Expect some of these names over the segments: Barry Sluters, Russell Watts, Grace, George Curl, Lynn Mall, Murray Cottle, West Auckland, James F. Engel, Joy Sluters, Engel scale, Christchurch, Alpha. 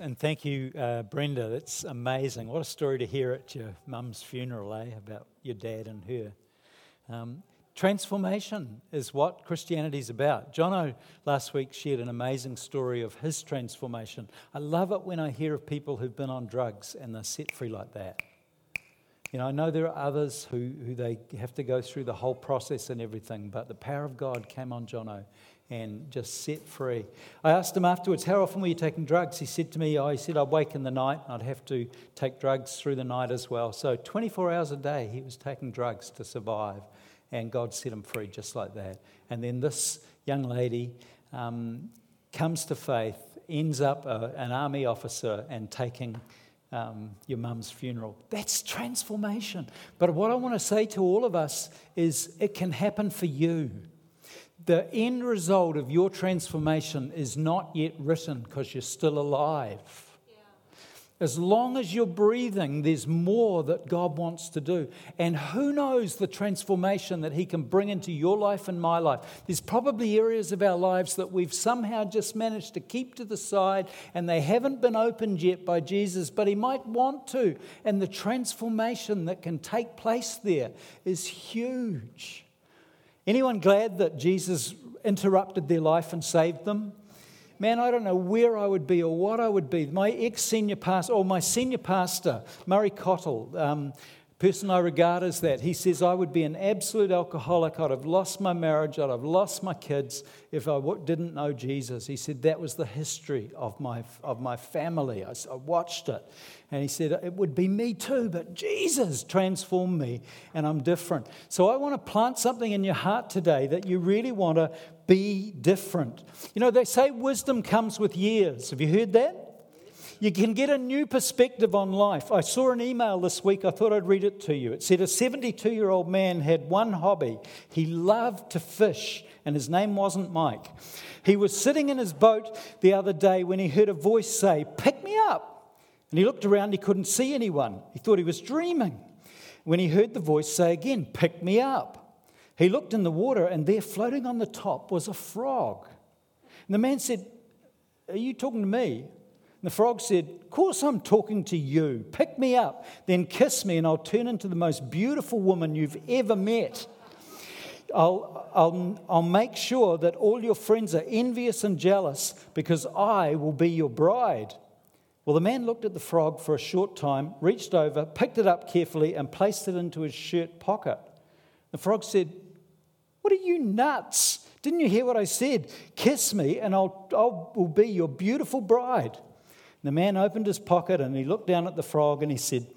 And thank you, Brenda. That's amazing. What a story to hear at your mum's funeral, eh? About your dad and her. Transformation is what Christianity's about. Jono last week shared an amazing story of his transformation. I love it when I hear of people who've been on drugs and they're set free like that. You know, I know there are others who they have to go through the whole process and everything, but the power of God came on Jono and just set free. I asked him afterwards, how often were you taking drugs? He said to me, I'd wake in the night and I'd have to take drugs through the night as well. So 24 hours a day he was taking drugs to survive, and God set him free just like that. And then this young lady comes to faith, ends up an army officer and taking your mum's funeral. That's transformation. But what I want to say to all of us is it can happen for you. The end result of your transformation is not yet written because you're still alive. Yeah. As long as you're breathing, there's more that God wants to do. And who knows the transformation that he can bring into your life and my life. There's probably areas of our lives that we've somehow just managed to keep to the side and they haven't been opened yet by Jesus, but he might want to. And the transformation that can take place there is huge. Anyone glad that Jesus interrupted their life and saved them? Man, I don't know where I would be or what I would be. My senior pastor, Murray Cottle, person I regard as that, he says, I would be an absolute alcoholic. I'd have lost my marriage. I'd have lost my kids if I didn't know Jesus. He said, that was the history of my family. I watched it. And he said, it would be me too, but Jesus transformed me and I'm different. So I want to plant something in your heart today that you really want to be different. You know, they say wisdom comes with years. Have you heard that? You can get a new perspective on life. I saw an email this week. I thought I'd read it to you. It said a 72-year-old man had one hobby. He loved to fish, and his name wasn't Mike. He was sitting in his boat the other day when he heard a voice say, "Pick me up." And he looked around. He couldn't see anyone. He thought he was dreaming. When he heard the voice say again, "Pick me up," he looked in the water, and there floating on the top was a frog. And the man said, "Are you talking to me?" The frog said, "Of course I'm talking to you. Pick me up, then kiss me, and I'll turn into the most beautiful woman you've ever met. I'll make sure that all your friends are envious and jealous because I will be your bride." Well, the man looked at the frog for a short time, reached over, picked it up carefully, and placed it into his shirt pocket. The frog said, "What are you, nuts? Didn't you hear what I said? Kiss me, and I'll be your beautiful bride." The man opened his pocket and he looked down at the frog and he said,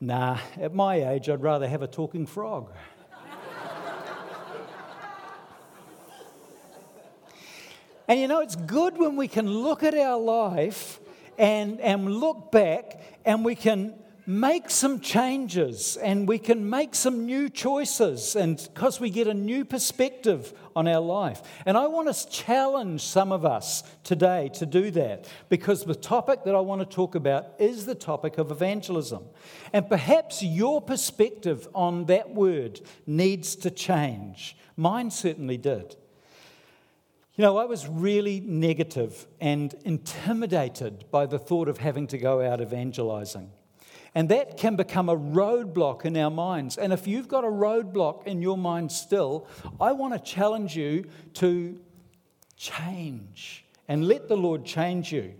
"Nah, at my age, I'd rather have a talking frog." And you know, it's good when we can look at our life and look back and we can make some changes and we can make some new choices, and because we get a new perspective on our life. And I want to challenge some of us today to do that, because the topic that I want to talk about is the topic of evangelism. And perhaps your perspective on that word needs to change. Mine certainly did. You know, I was really negative and intimidated by the thought of having to go out evangelizing. And that can become a roadblock in our minds. And if you've got a roadblock in your mind still, I want to challenge you to change and let the Lord change you.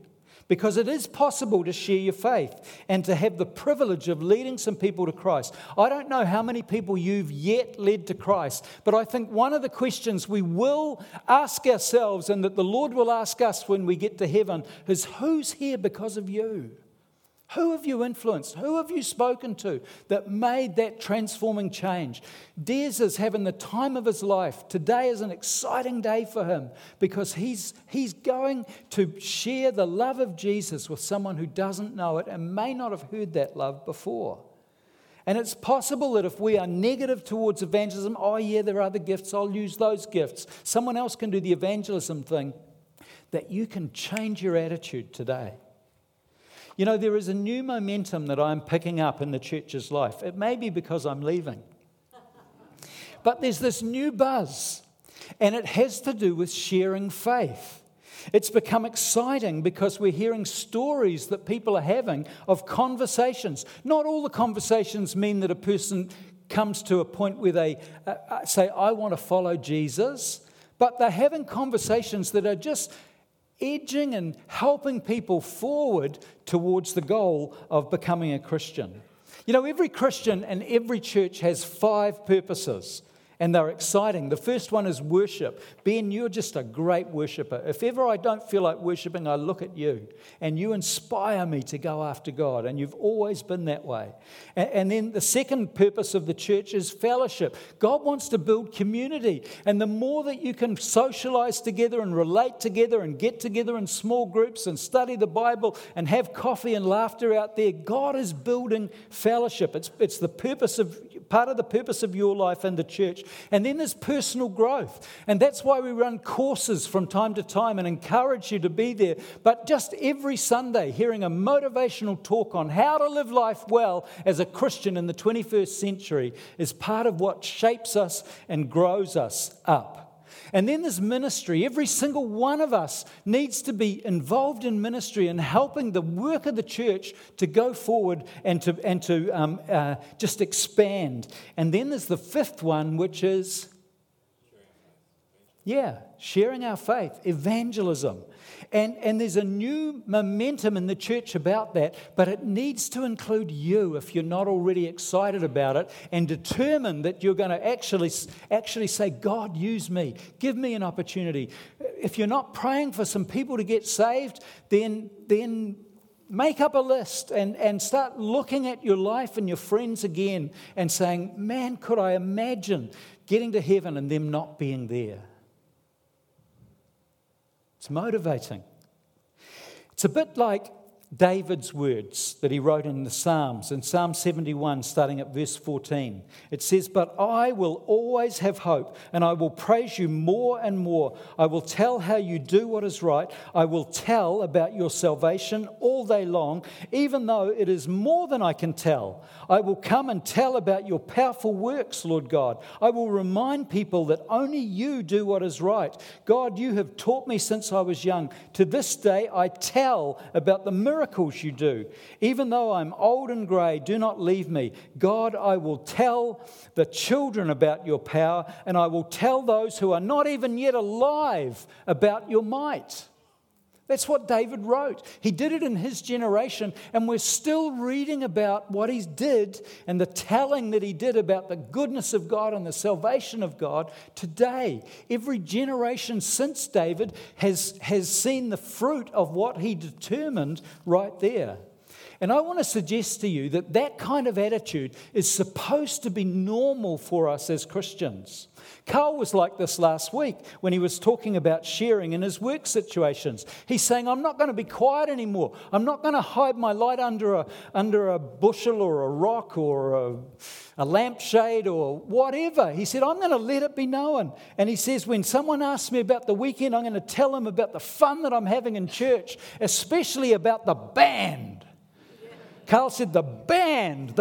Because it is possible to share your faith and to have the privilege of leading some people to Christ. I don't know how many people you've yet led to Christ, but I think one of the questions we will ask ourselves and that the Lord will ask us when we get to heaven is, who's here because of you? Who have you influenced? Who have you spoken to that made that transforming change? Des is having the time of his life. Today is an exciting day for him because he's going to share the love of Jesus with someone who doesn't know it and may not have heard that love before. And it's possible that if we are negative towards evangelism, oh yeah, there are other gifts, I'll use those gifts. Someone else can do the evangelism thing, that you can change your attitude today. You know, there is a new momentum that I'm picking up in the church's life. It may be because I'm leaving. But there's this new buzz, and it has to do with sharing faith. It's become exciting because we're hearing stories that people are having of conversations. Not all the conversations mean that a person comes to a point where they say, I want to follow Jesus. But they're having conversations that are just edging and helping people forward towards the goal of becoming a Christian. You know, every Christian and every church has 5 purposes, and they're exciting. The first one is worship. Ben, you're just a great worshiper. If ever I don't feel like worshiping, I look at you, and you inspire me to go after God, and you've always been that way. And then the second purpose of the church is fellowship. God wants to build community, and the more that you can socialize together and relate together and get together in small groups and study the Bible and have coffee and laughter out there, God is building fellowship. It's the purpose of part of the purpose of your life in the church. And then there's personal growth. And that's why we run courses from time to time and encourage you to be there. But just every Sunday, hearing a motivational talk on how to live life well as a Christian in the 21st century is part of what shapes us and grows us up. And then there's ministry. Every single one of us needs to be involved in ministry and helping the work of the church to go forward and to just expand. And then there's the fifth one, which is, sharing our faith, evangelism. And there's a new momentum in the church about that, but it needs to include you if you're not already excited about it and determined that you're going to actually say, God, use me. Give me an opportunity. If you're not praying for some people to get saved, then make up a list and start looking at your life and your friends again and saying, man, could I imagine getting to heaven and them not being there? It's motivating. It's a bit like David's words that he wrote in the Psalms. In Psalm 71, starting at verse 14, it says, "But I will always have hope, and I will praise you more and more. I will tell how you do what is right. I will tell about your salvation all day long, even though it is more than I can tell. I will come and tell about your powerful works, Lord God. I will remind people that only you do what is right. God, you have taught me since I was young. To this day, I tell about the miracles you do. Even though I'm old and grey, do not leave me. God, I will tell the children about your power, and I will tell those who are not even yet alive about your might." That's what David wrote. He did it in his generation, and we're still reading about what he did and the telling that he did about the goodness of God and the salvation of God today. Every generation since David has seen the fruit of what he determined right there. And I want to suggest to you that that kind of attitude is supposed to be normal for us as Christians. Carl was like this last week when he was talking about sharing in his work situations. He's saying, I'm not going to be quiet anymore. I'm not going to hide my light under a bushel or a rock or a lampshade or whatever. He said, I'm going to let it be known. And he says, when someone asks me about the weekend, I'm going to tell them about the fun that I'm having in church, especially about the band. Carl said, the band.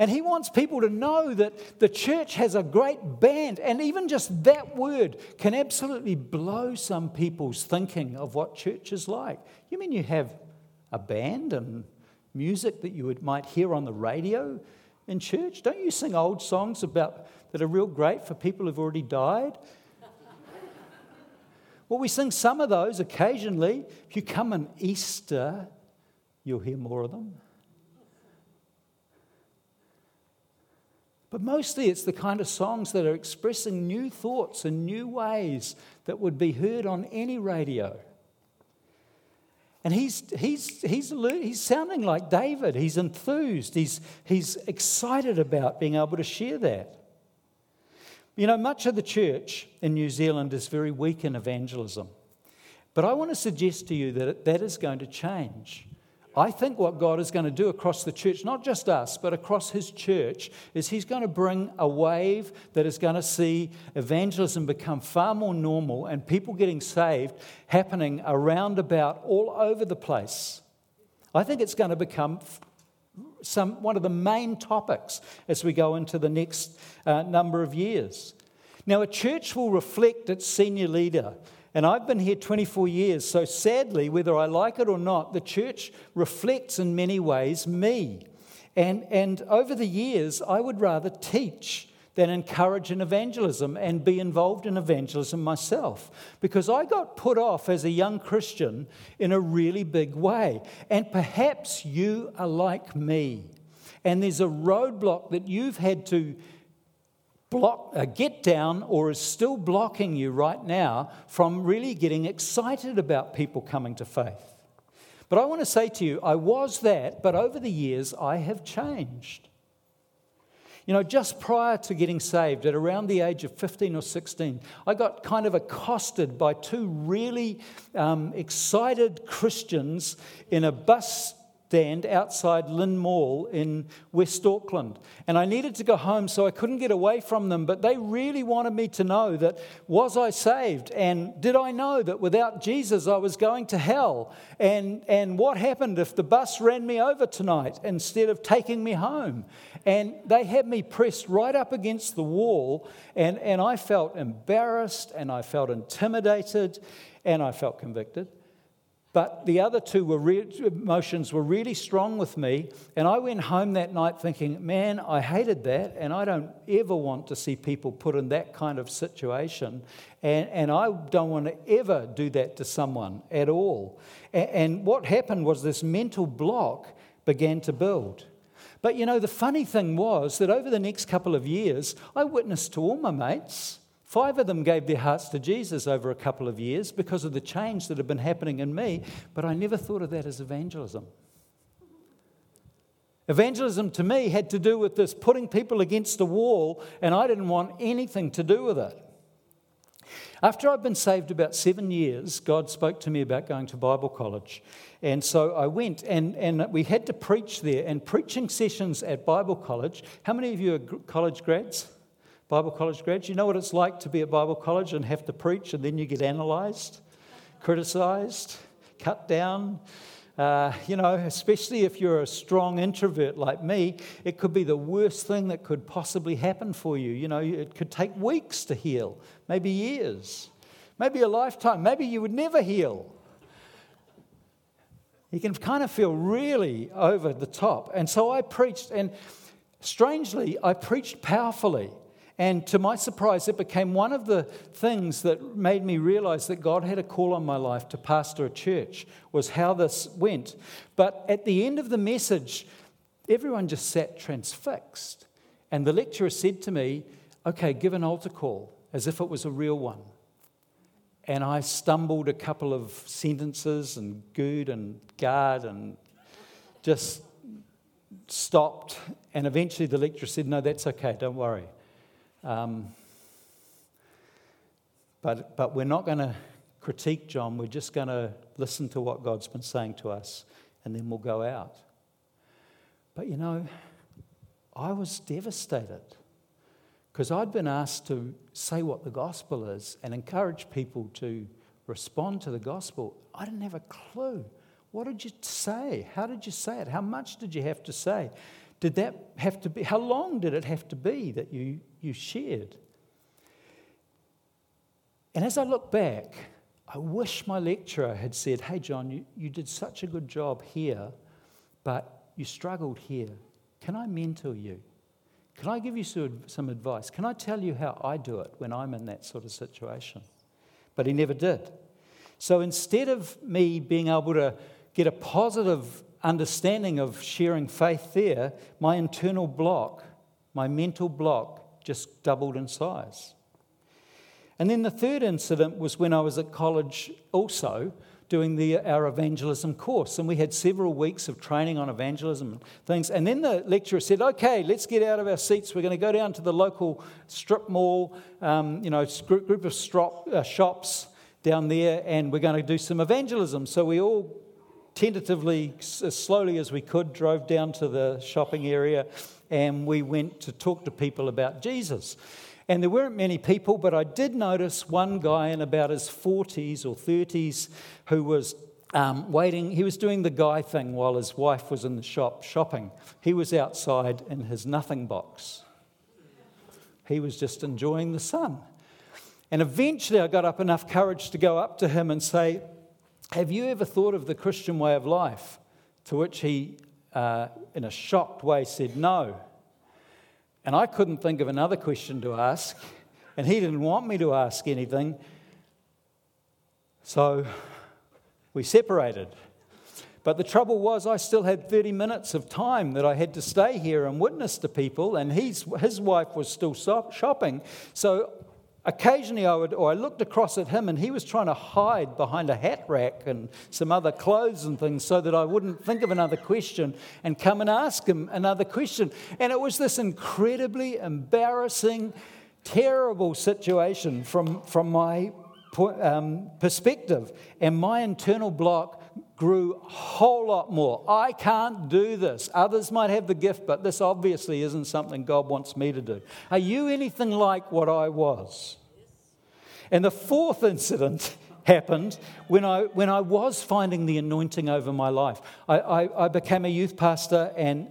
And he wants people to know that the church has a great band. And even just that word can absolutely blow some people's thinking of what church is like. You mean you have a band and music that you might hear on the radio in church? Don't you sing old songs that are real great for people who've already died? Well, we sing some of those occasionally. If you come on Easter, you'll hear more of them. But mostly it's the kind of songs that are expressing new thoughts and new ways that would be heard on any radio. And he's sounding like David. He's enthused. He's excited about being able to share that. You know, much of the church in New Zealand is very weak in evangelism. But I want to suggest to you that that is going to change. I think what God is going to do across the church, not just us, but across his church, is he's going to bring a wave that is going to see evangelism become far more normal and people getting saved happening around about all over the place. I think it's going to become one of the main topics as we go into the next number of years. Now, a church will reflect its senior leader. And I've been here 24 years, so sadly, whether I like it or not, the church reflects in many ways me. And over the years, I would rather teach than encourage in evangelism and be involved in evangelism myself, because I got put off as a young Christian in a really big way. And perhaps you are like me, and there's a roadblock that you've had to get down, or is still blocking you right now from really getting excited about people coming to faith. But I want to say to you, I was that, but over the years I have changed. You know, just prior to getting saved, at around the age of 15 or 16, I got kind of accosted by two really excited Christians in a bus stand outside Lynn Mall in West Auckland. And I needed to go home, so I couldn't get away from them, but they really wanted me to know that, was I saved? And did I know that without Jesus I was going to hell? And what happened if the bus ran me over tonight instead of taking me home? And they had me pressed right up against the wall, and I felt embarrassed, and I felt intimidated, and I felt convicted. But the other two emotions were really strong with me, and I went home that night thinking, man, I hated that, and I don't ever want to see people put in that kind of situation, and I don't want to ever do that to someone at all. And what happened was this mental block began to build. But, you know, the funny thing was that over the next couple of years, I witnessed to all my mates. 5 of them gave their hearts to Jesus over a couple of years because of the change that had been happening in me, but I never thought of that as evangelism. Evangelism to me had to do with this putting people against the wall, and I didn't want anything to do with it. After I'd been saved about 7 years, God spoke to me about going to Bible college. And so I went, and we had to preach there, and preaching sessions at Bible college. How many of you are college grads? Bible college grads, you know what it's like to be at Bible college and have to preach, and then you get analysed, criticised, cut down. You know, especially if you're a strong introvert like me, it could be the worst thing that could possibly happen for you. You know, it could take weeks to heal, maybe years, maybe a lifetime, maybe you would never heal. You can kind of feel really over the top. And so I preached, and strangely, I preached powerfully. And to my surprise, it became one of the things that made me realize that God had a call on my life to pastor a church, was how this went. But at the end of the message, everyone just sat transfixed. And the lecturer said to me, okay, give an altar call, as if it was a real one. And I stumbled a couple of sentences and gooed and garred and just stopped. And eventually the lecturer said, no, that's okay, don't worry. But we're not going to critique John, we're just going to listen to what God's been saying to us, and then we'll go out. But you know, I was devastated, because I'd been asked to say what the gospel is and encourage people to respond to the gospel. I didn't have a clue. What did you say? How did you say it? How much did you have to say? Did that have to be? How long did it have to be that you shared? And as I look back, I wish my lecturer had said, hey, John, you did such a good job here, but you struggled here. Can I mentor you? Can I give you some advice? Can I tell you how I do it when I'm in that sort of situation? But he never did. So instead of me being able to get a positive understanding of sharing faith there, my internal block, my mental block, just doubled in size. And then the third incident was when I was at college also doing our evangelism course, and we had several weeks of training on evangelism and things. And then the lecturer said, okay, let's get out of our seats. We're going to go down to the local strip mall, group of shops down there, and we're going to do some evangelism. So we all tentatively, as slowly as we could, drove down to the shopping area, and we went to talk to people about Jesus. And there weren't many people, but I did notice one guy in about his 40s or 30s who was waiting. He was doing the guy thing while his wife was in the shop shopping. He was outside in his nothing box. He was just enjoying the sun. And eventually I got up enough courage to go up to him and say, have you ever thought of the Christian way of life? To which he, in a shocked way, said no. And I couldn't think of another question to ask, and he didn't want me to ask anything. So we separated. But the trouble was I still had 30 minutes of time that I had to stay here and witness to people, and his wife was still shopping. So occasionally I looked across at him, and he was trying to hide behind a hat rack and some other clothes and things so that I wouldn't think of another question and come and ask him another question. And it was this incredibly embarrassing, terrible situation from my perspective, and my internal block grew a whole lot more. I can't do this. Others might have the gift, but this obviously isn't something God wants me to do. Are you anything like what I was? And the fourth incident happened when I was finding the anointing over my life. I became a youth pastor, and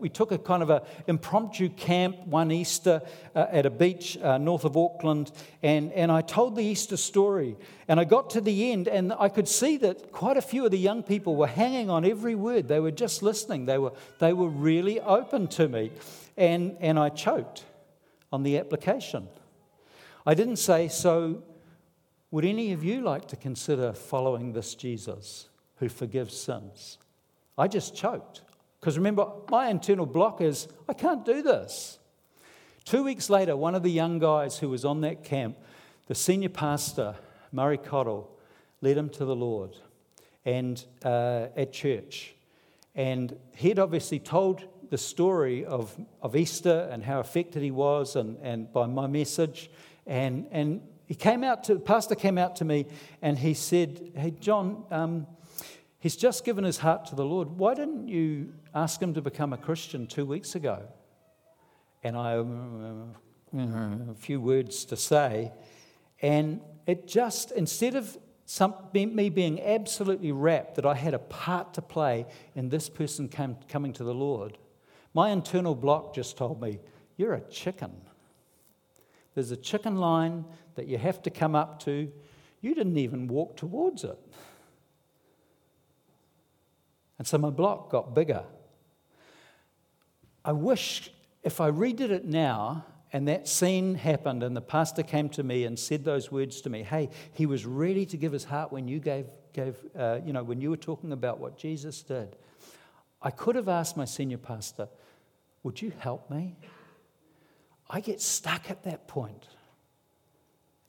we took a kind of a impromptu camp one Easter at a beach north of Auckland, and I told the Easter story, and I got to the end, and I could see that quite a few of the young people were hanging on every word. They were just listening. They were really open to me, and I choked on the application. I didn't say, so would any of you like to consider following this Jesus who forgives sins? I just choked. Because remember, my internal block is, I can't do this. 2 weeks later, one of the young guys who was on that camp, the senior pastor, Murray Cottle, led him to the Lord and at church. And he'd obviously told the story of Easter and how affected he was and by my message. And the pastor came out to me, and he said, hey, John, he's just given his heart to the Lord. Why didn't you ask him to become a Christian 2 weeks ago? And I a few words to say. And it just, instead of me being absolutely rapt that I had a part to play in this person coming to the Lord, my internal block just told me, you're a chicken. There's a chicken line that you have to come up to. You didn't even walk towards it. And so my block got bigger. I wish if I redid it now and that scene happened and the pastor came to me and said those words to me, hey, he was ready to give his heart when you when you were talking about what Jesus did. I could have asked my senior pastor, would you help me? I get stuck at that point.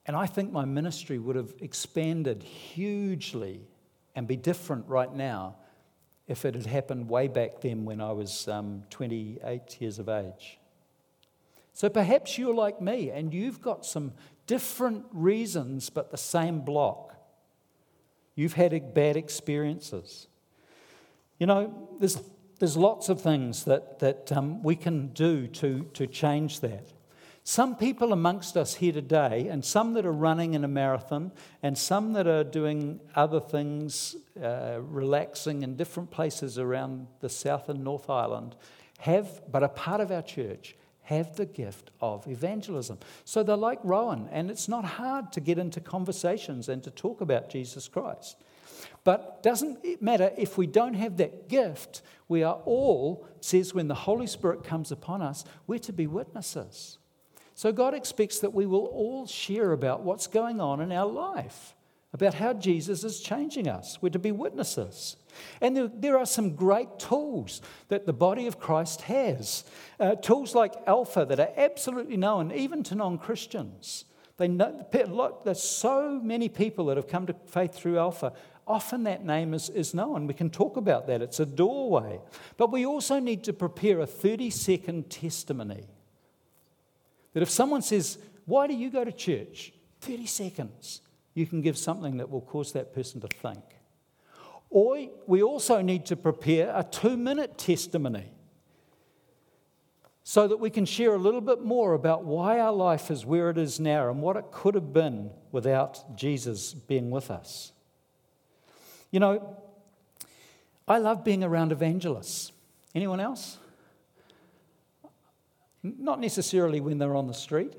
And I think my ministry would have expanded hugely and be different right now if it had happened way back then when I was 28 years of age. So perhaps you're like me and you've got some different reasons but the same block. You've had bad experiences. You know, there's lots of things that we can do to change that. Some people amongst us here today, and some that are running in a marathon, and some that are doing other things, relaxing in different places around the South and North Island, but are part of our church, have the gift of evangelism. So they're like Rowan, and it's not hard to get into conversations and to talk about Jesus Christ. But doesn't it matter if we don't have that gift, we are all, it says when the Holy Spirit comes upon us, we're to be witnesses. So God expects that we will all share about what's going on in our life, about how Jesus is changing us. We're to be witnesses. And there are some great tools that the body of Christ has. Tools like Alpha that are absolutely known even to non-Christians. They know, look, there's so many people that have come to faith through Alpha. Often that name is known. We can talk about that. It's a doorway. But we also need to prepare a 30-second testimony. That if someone says, why do you go to church? 30 seconds. You can give something that will cause that person to think. Or we also need to prepare a 2-minute testimony so that we can share a little bit more about why our life is where it is now and what it could have been without Jesus being with us. You know, I love being around evangelists. Anyone else? Not necessarily when they're on the street.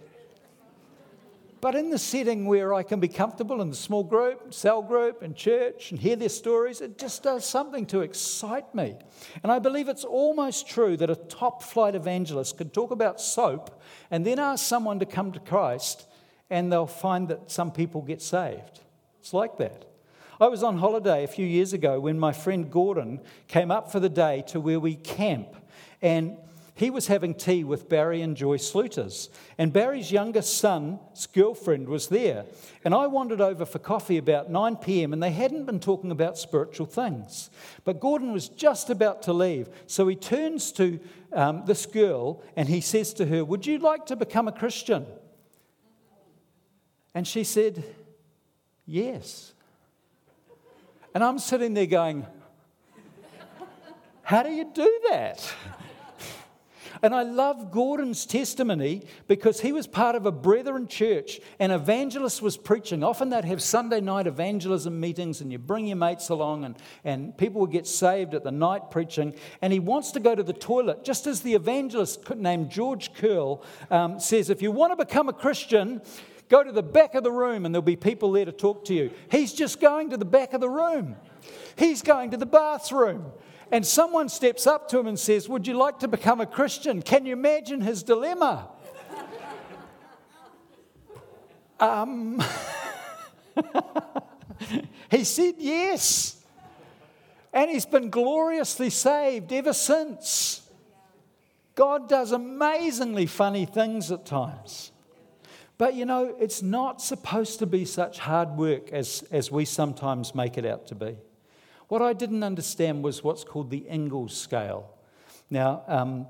But in the setting where I can be comfortable in the small group, cell group, and church, and hear their stories, it just does something to excite me. And I believe it's almost true that a top-flight evangelist could talk about soap and then ask someone to come to Christ, and they'll find that some people get saved. It's like that. I was on holiday a few years ago when my friend Gordon came up for the day to where we camp, and he was having tea with Barry and Joy Sluters, and Barry's younger son's girlfriend was there. And I wandered over for coffee about 9 p.m, and they hadn't been talking about spiritual things. But Gordon was just about to leave, so he turns to this girl and he says to her, "Would you like to become a Christian?" And she said, "Yes." And I'm sitting there going, how do you do that? And I love Gordon's testimony because he was part of a brethren church and evangelist was preaching. Often they'd have Sunday night evangelism meetings and you bring your mates along and people would get saved at the night preaching. And he wants to go to the toilet, just as the evangelist named George Curl says, if you want to become a Christian, go to the back of the room and there'll be people there to talk to you. He's just going to the back of the room. He's going to the bathroom. And someone steps up to him and says, "Would you like to become a Christian?" Can you imagine his dilemma? He said yes. And he's been gloriously saved ever since. God does amazingly funny things at times. But, you know, it's not supposed to be such hard work as we sometimes make it out to be. What I didn't understand was what's called the Engel scale. Now,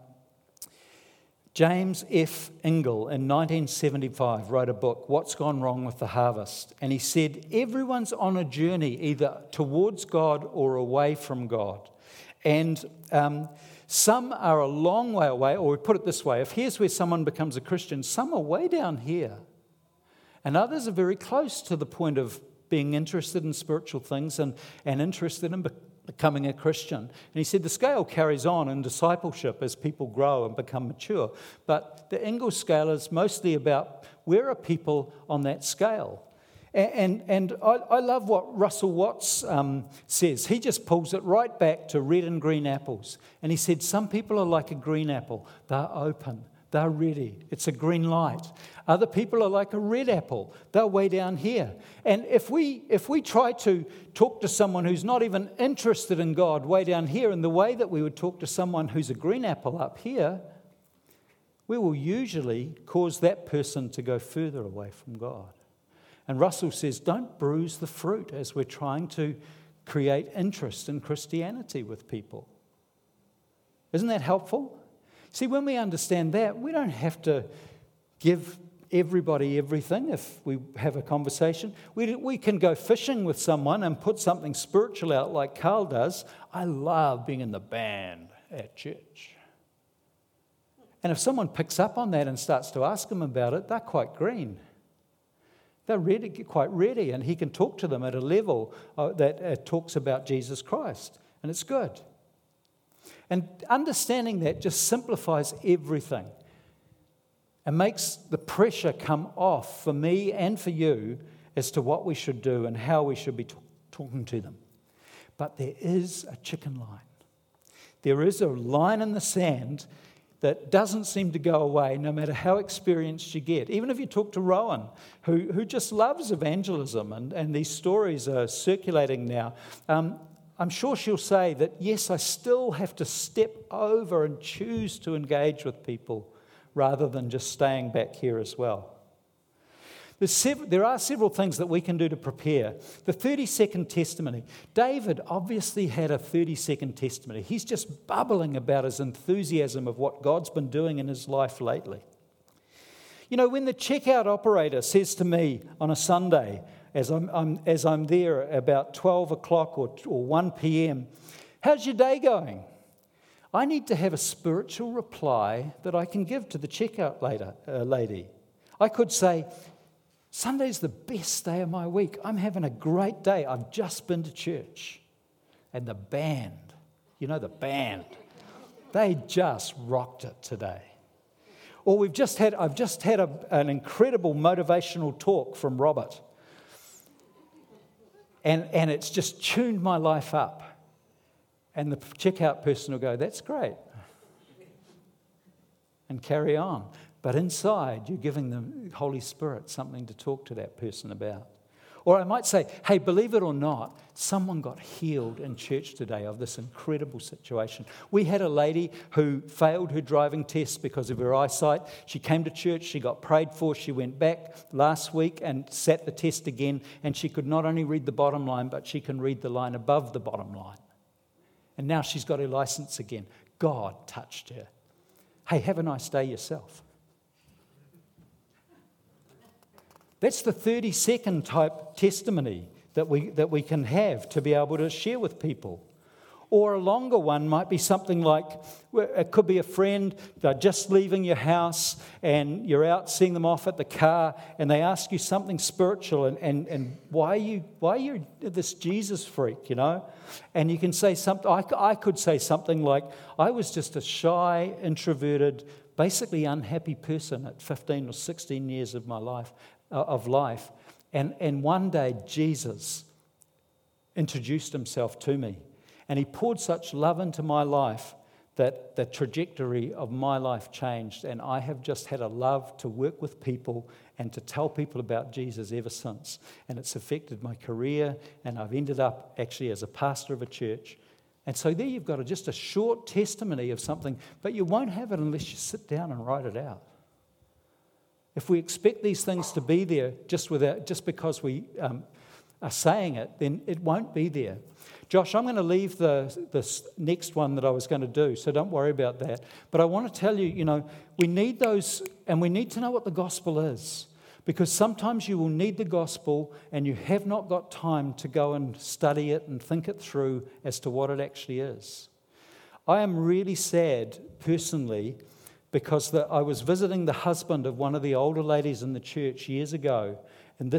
James F. Engel in 1975 wrote a book, What's Gone Wrong with the Harvest? And he said, everyone's on a journey either towards God or away from God. And some are a long way away, or we put it this way, if here's where someone becomes a Christian, some are way down here, and others are very close to the point of being interested in spiritual things and interested in becoming a Christian. And he said the scale carries on in discipleship as people grow and become mature, but the Engel scale is mostly about where are people on that scale. And I love what Russell Watts says. He just pulls it right back to red and green apples. And he said, some people are like a green apple. They're open. They're ready. It's a green light. Other people are like a red apple. They're way down here. And if we try to talk to someone who's not even interested in God way down here in the way that we would talk to someone who's a green apple up here, we will usually cause that person to go further away from God. And Russell says, don't bruise the fruit as we're trying to create interest in Christianity with people. Isn't that helpful? See, when we understand that, we don't have to give everybody everything if we have a conversation. We can go fishing with someone and put something spiritual out like Carl does. I love being in the band at church. And if someone picks up on that and starts to ask them about it, they're quite green. They're ready, quite ready, and he can talk to them at a level that talks about Jesus Christ, and it's good. And understanding that just simplifies everything and makes the pressure come off for me and for you as to what we should do and how we should be talking to them. But there is a chicken line. There is a line in the sand that doesn't seem to go away no matter how experienced you get. Even if you talk to Rowan, who just loves evangelism, and these stories are circulating now, I'm sure she'll say that, yes, I still have to step over and choose to engage with people rather than just staying back here as well. There are several things that we can do to prepare. The 30-second testimony. David obviously had a 30-second testimony. He's just bubbling about his enthusiasm of what God's been doing in his life lately. You know, when the checkout operator says to me on a Sunday, as I'm there about 12 o'clock or 1 p.m., how's your day going? I need to have a spiritual reply that I can give to the checkout lady. I could say, Sunday's the best day of my week. I'm having a great day. I've just been to church. And the band, the band, they just rocked it today. Or I've just had an incredible motivational talk from Robert. And it's just tuned my life up. And the checkout person will go, that's great. And carry on. But inside, you're giving the Holy Spirit something to talk to that person about. Or I might say, hey, believe it or not, someone got healed in church today of this incredible situation. We had a lady who failed her driving test because of her eyesight. She came to church, she got prayed for, she went back last week and sat the test again, and she could not only read the bottom line, but she can read the line above the bottom line. And now she's got her license again. God touched her. Hey, have a nice day yourself. That's the 30-second type testimony that we can have to be able to share with people. Or a longer one might be something like, it could be a friend, they're just leaving your house and you're out seeing them off at the car and they ask you something spiritual and why are you this Jesus freak, you know? And you can say something, I could say something like, I was just a shy, introverted, basically unhappy person at 15 or 16 years of my life. And one day Jesus introduced himself to me, and he poured such love into my life that the trajectory of my life changed, and I have just had a love to work with people and to tell people about Jesus ever since, and it's affected my career, and I've ended up actually as a pastor of a church. And so there you've got just a short testimony of something, but you won't have it unless you sit down and write it out. If we expect these things to be there just because we are saying it, then it won't be there. Josh, I'm going to leave this next one that I was going to do, so don't worry about that. But I want to tell you, you know, we need those, and we need to know what the gospel is, because sometimes you will need the gospel and you have not got time to go and study it and think it through as to what it actually is. I am really sad personally, because I was visiting the husband of one of the older ladies in the church years ago, and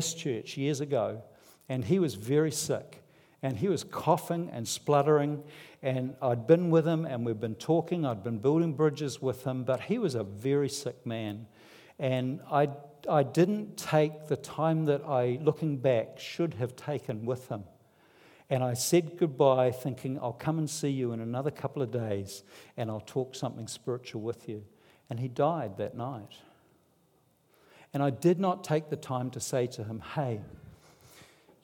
he was very sick, and he was coughing and spluttering, and I'd been with him, and we've been talking, I'd been building bridges with him, but he was a very sick man, and I didn't take the time that I, looking back, should have taken with him. And I said goodbye thinking, I'll come and see you in another couple of days, and I'll talk something spiritual with you. And he died that night. And I did not take the time to say to him, hey,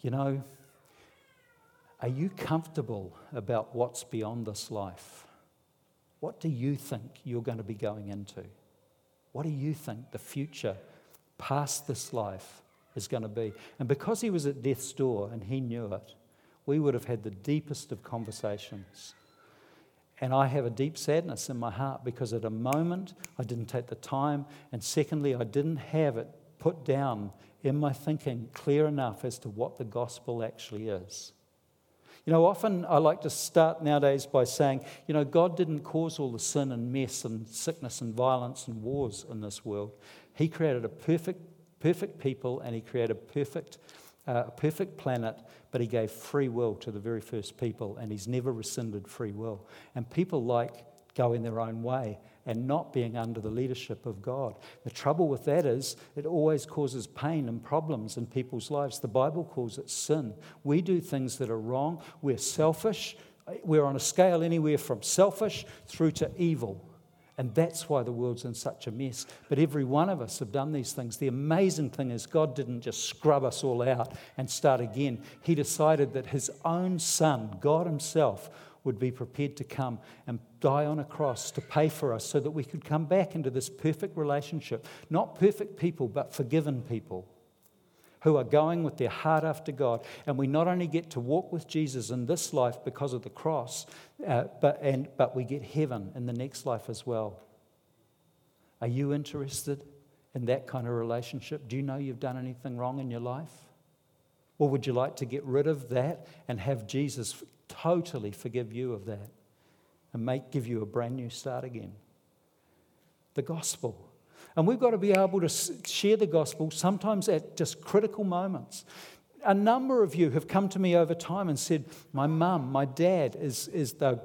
you know, are you comfortable about what's beyond this life? What do you think you're going to be going into? What do you think the future past this life is going to be? And because he was at death's door and he knew it, we would have had the deepest of conversations. And I have a deep sadness in my heart because at a moment I didn't take the time, and secondly I didn't have it put down in my thinking clear enough as to what the gospel actually is. You know, often I like to start nowadays by saying, you know, God didn't cause all the sin and mess and sickness and violence and wars in this world. He created a perfect people, and he created a perfect planet, but he gave free will to the very first people, and he's never rescinded free will. And people like going their own way and not being under the leadership of God. The trouble with that is it always causes pain and problems in people's lives. The Bible calls it sin. We do things that are wrong. We're selfish. We're on a scale anywhere from selfish through to evil. And that's why the world's in such a mess. But every one of us have done these things. The amazing thing is God didn't just scrub us all out and start again. He decided that his own son, God himself, would be prepared to come and die on a cross to pay for us so that we could come back into this perfect relationship. Not perfect people, but forgiven people who are going with their heart after God. And we not only get to walk with Jesus in this life because of the cross, but we get heaven in the next life as well. Are you interested in that kind of relationship? Do you know you've done anything wrong in your life? Or would you like to get rid of that and have Jesus totally forgive you of that and give you a brand new start again? The gospel. And we've got to be able to share the gospel sometimes at just critical moments. a number of you have come to me over time and said, my mum, my dad is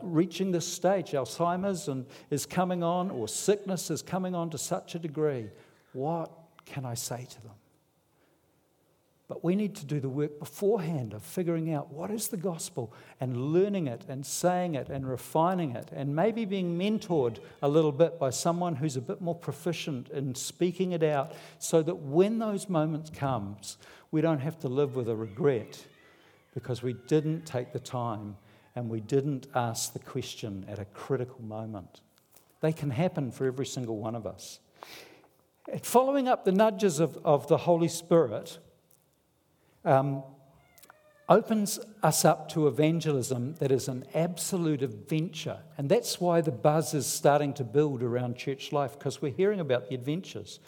reaching this stage, Alzheimer's and is coming on, or sickness is coming on to such a degree. What can I say to them? But we need to do the work beforehand of figuring out what is the gospel and learning it and saying it and refining it and maybe being mentored a little bit by someone who's a bit more proficient in speaking it out so that when those moments come, we don't have to live with a regret because we didn't take the time and we didn't ask the question at a critical moment. They can happen for every single one of us. Following up the nudges of the Holy Spirit opens us up to evangelism that is an absolute adventure. And that's why the buzz is starting to build around church life, because we're hearing about the adventures.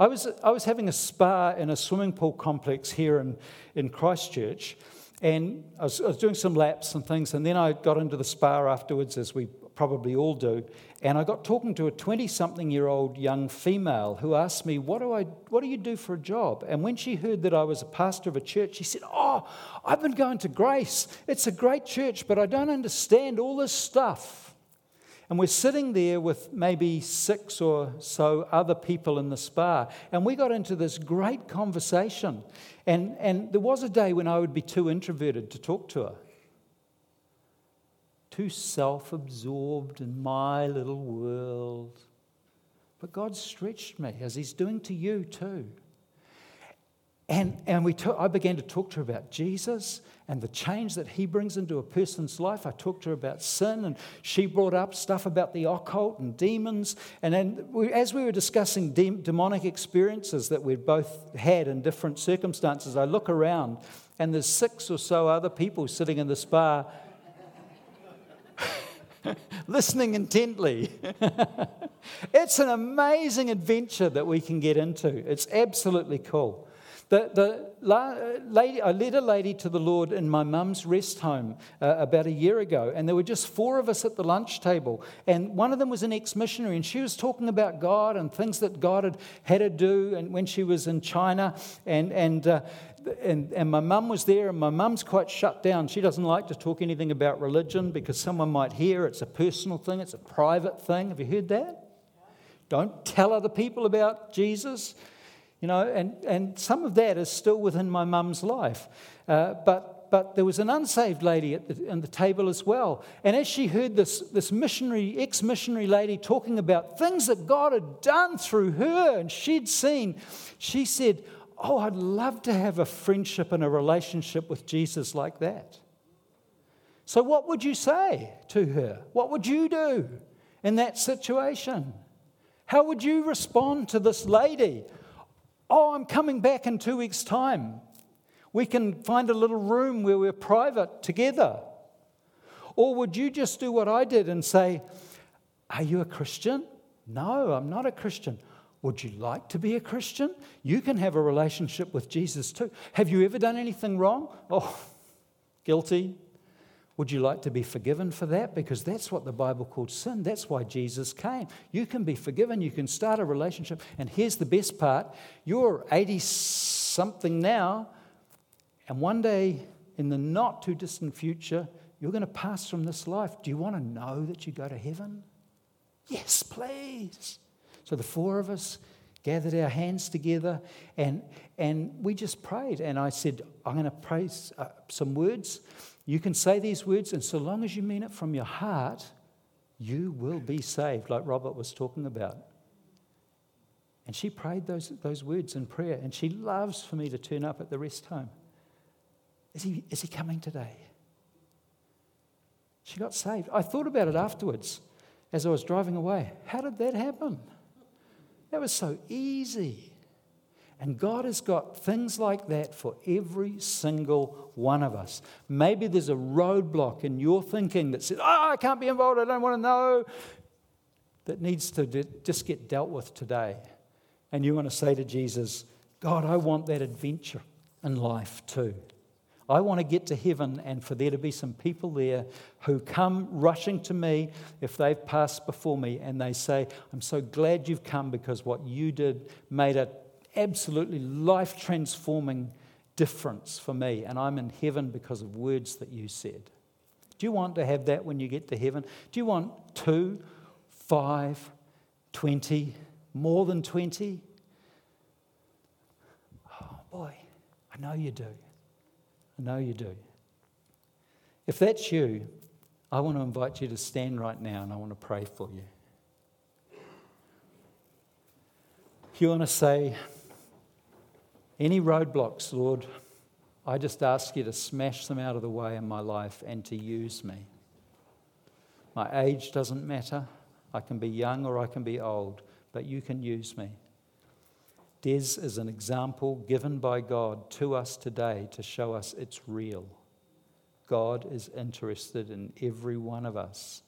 I was having a spa in a swimming pool complex here in Christchurch, and I was doing some laps and things, and then I got into the spa afterwards, as we probably all do, and I got talking to a 20-something-year-old young female who asked me, what do you do for a job? And when she heard that I was a pastor of a church, she said, oh, I've been going to Grace. It's a great church, but I don't understand all this stuff. And we're sitting there with maybe 6 or so other people in the spa, and we got into this great conversation. And there was a day when I would be too introverted to talk to her. Too self-absorbed in my little world. But God stretched me, as he's doing to you too. I began to talk to her about Jesus and the change that he brings into a person's life. I talked to her about sin, and she brought up stuff about the occult and demons. And then as we were discussing demonic experiences that we'd both had in different circumstances, I look around and there's 6 or so other people sitting in the spa listening intently. It's an amazing adventure that we can get into. It's absolutely cool. I led a lady to the Lord in my mum's rest home about a year ago, and there were just 4 of us at the lunch table, and one of them was an ex-missionary, and she was talking about God and things that God had had her do and when she was in China, and my mum was there, and my mum's quite shut down. She doesn't like to talk anything about religion because someone might hear it's a personal thing, it's a private thing. Have you heard that? Don't tell other people about Jesus. You know, and some of that is still within my mum's life. But there was an unsaved lady at the table as well. And as she heard this missionary, ex-missionary lady talking about things that God had done through her and she'd seen, she said, oh, I'd love to have a friendship and a relationship with Jesus like that. So what would you say to her? What would you do in that situation? How would you respond to this lady? Oh, I'm coming back in 2 weeks' time. We can find a little room where we're private together. Or would you just do what I did and say, are you a Christian? No, I'm not a Christian. Would you like to be a Christian? You can have a relationship with Jesus too. Have you ever done anything wrong? Oh, guilty. Would you like to be forgiven for that? Because that's what the Bible called sin. That's why Jesus came. You can be forgiven. You can start a relationship. And here's the best part. You're 80-something now, and one day in the not-too-distant future, you're going to pass from this life. Do you want to know that you go to heaven? Yes, please. So the 4 of us gathered our hands together, and we just prayed. And I said, I'm going to pray some words. You can say these words, and so long as you mean it from your heart, you will be saved, like Robert was talking about. And she prayed those words in prayer, and she loves for me to turn up at the rest home. Is he coming today? She got saved. I thought about it afterwards as I was driving away. How did that happen? That was so easy. And God has got things like that for every single one of us. Maybe there's a roadblock in your thinking that says, oh, I can't be involved, I don't want to know, that needs to just get dealt with today. And you want to say to Jesus, God, I want that adventure in life too. I want to get to heaven and for there to be some people there who come rushing to me if they've passed before me and they say, I'm so glad you've come because what you did made it absolutely life-transforming difference for me, and I'm in heaven because of words that you said. Do you want to have that when you get to heaven? Do you want 2, 5, 20, more than 20? Oh boy, I know you do. I know you do. If that's you, I want to invite you to stand right now and I want to pray for you. If you want to say, any roadblocks, Lord, I just ask you to smash them out of the way in my life and to use me. My age doesn't matter. I can be young or I can be old, but you can use me. Des is an example given by God to us today to show us it's real. God is interested in every one of us,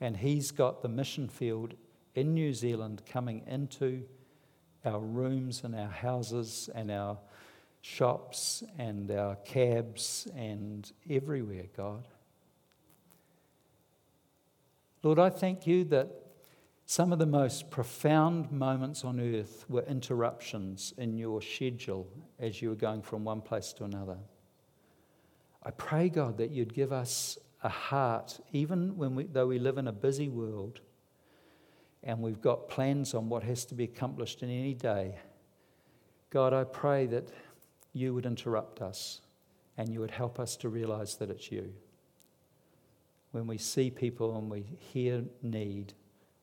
and he's got the mission field in New Zealand coming into our rooms and our houses and our shops and our cabs and everywhere, God. Lord, I thank you that some of the most profound moments on earth were interruptions in your schedule as you were going from one place to another. I pray, God, that you'd give us a heart, even when though we live in a busy world and we've got plans on what has to be accomplished in any day. God, I pray that you would interrupt us and you would help us to realise that it's you. When we see people and we hear need,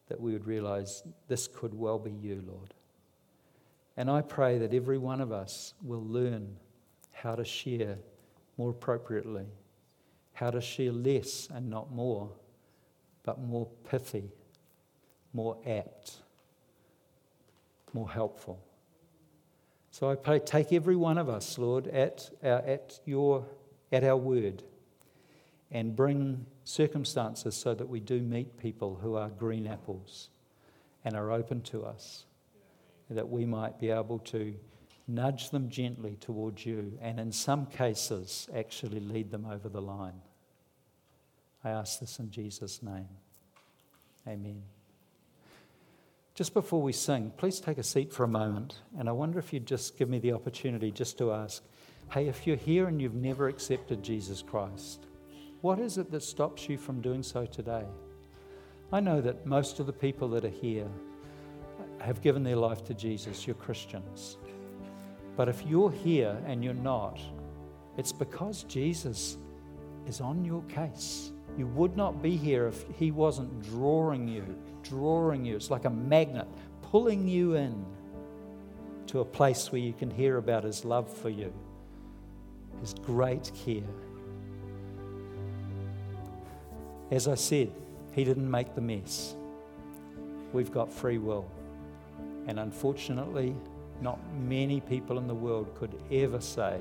that we would realise this could well be you, Lord. And I pray that every one of us will learn how to share more appropriately, how to share less and not more, but more pithy, more apt, more helpful. So I pray, take every one of us, Lord, at our word, and bring circumstances so that we do meet people who are green apples and are open to us, that we might be able to nudge them gently towards you, and in some cases actually lead them over the line. I ask this in Jesus' name. Amen. Just before we sing, please take a seat for a moment, and I wonder if you'd just give me the opportunity just to ask, hey, if you're here and you've never accepted Jesus Christ, what is it that stops you from doing so today? I know that most of the people that are here have given their life to Jesus. You're Christians. But if you're here and you're not, it's because Jesus is on your case. You would not be here if he wasn't drawing you. It's like a magnet pulling you in to a place where you can hear about his love for you, his great care. As I said, he didn't make the mess. We've got free will. And unfortunately, not many people in the world could ever say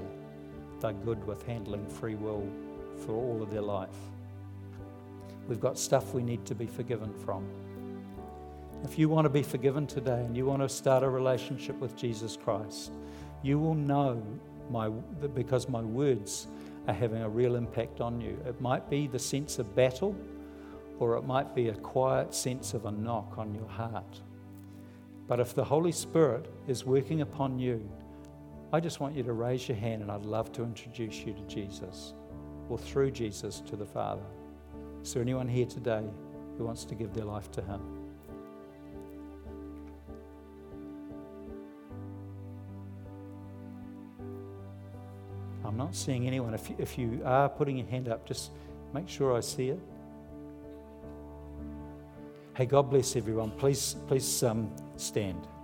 they're good with handling free will for all of their life. We've got stuff we need to be forgiven from. If you want to be forgiven today and you want to start a relationship with Jesus Christ, you will know because my words are having a real impact on you. It might be the sense of battle, or it might be a quiet sense of a knock on your heart. But if the Holy Spirit is working upon you, I just want you to raise your hand and I'd love to introduce you to Jesus, or through Jesus to the Father. Is there anyone here today who wants to give their life to him? I'm not seeing anyone. If you are putting your hand up, just make sure I see it. Hey, God bless everyone. Please stand.